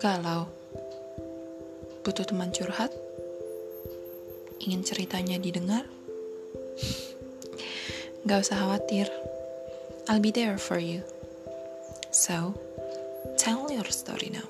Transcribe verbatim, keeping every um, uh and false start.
galau, butuh teman curhat, ingin ceritanya didengar, gak usah khawatir, I'll be there for you. So, tell your story now.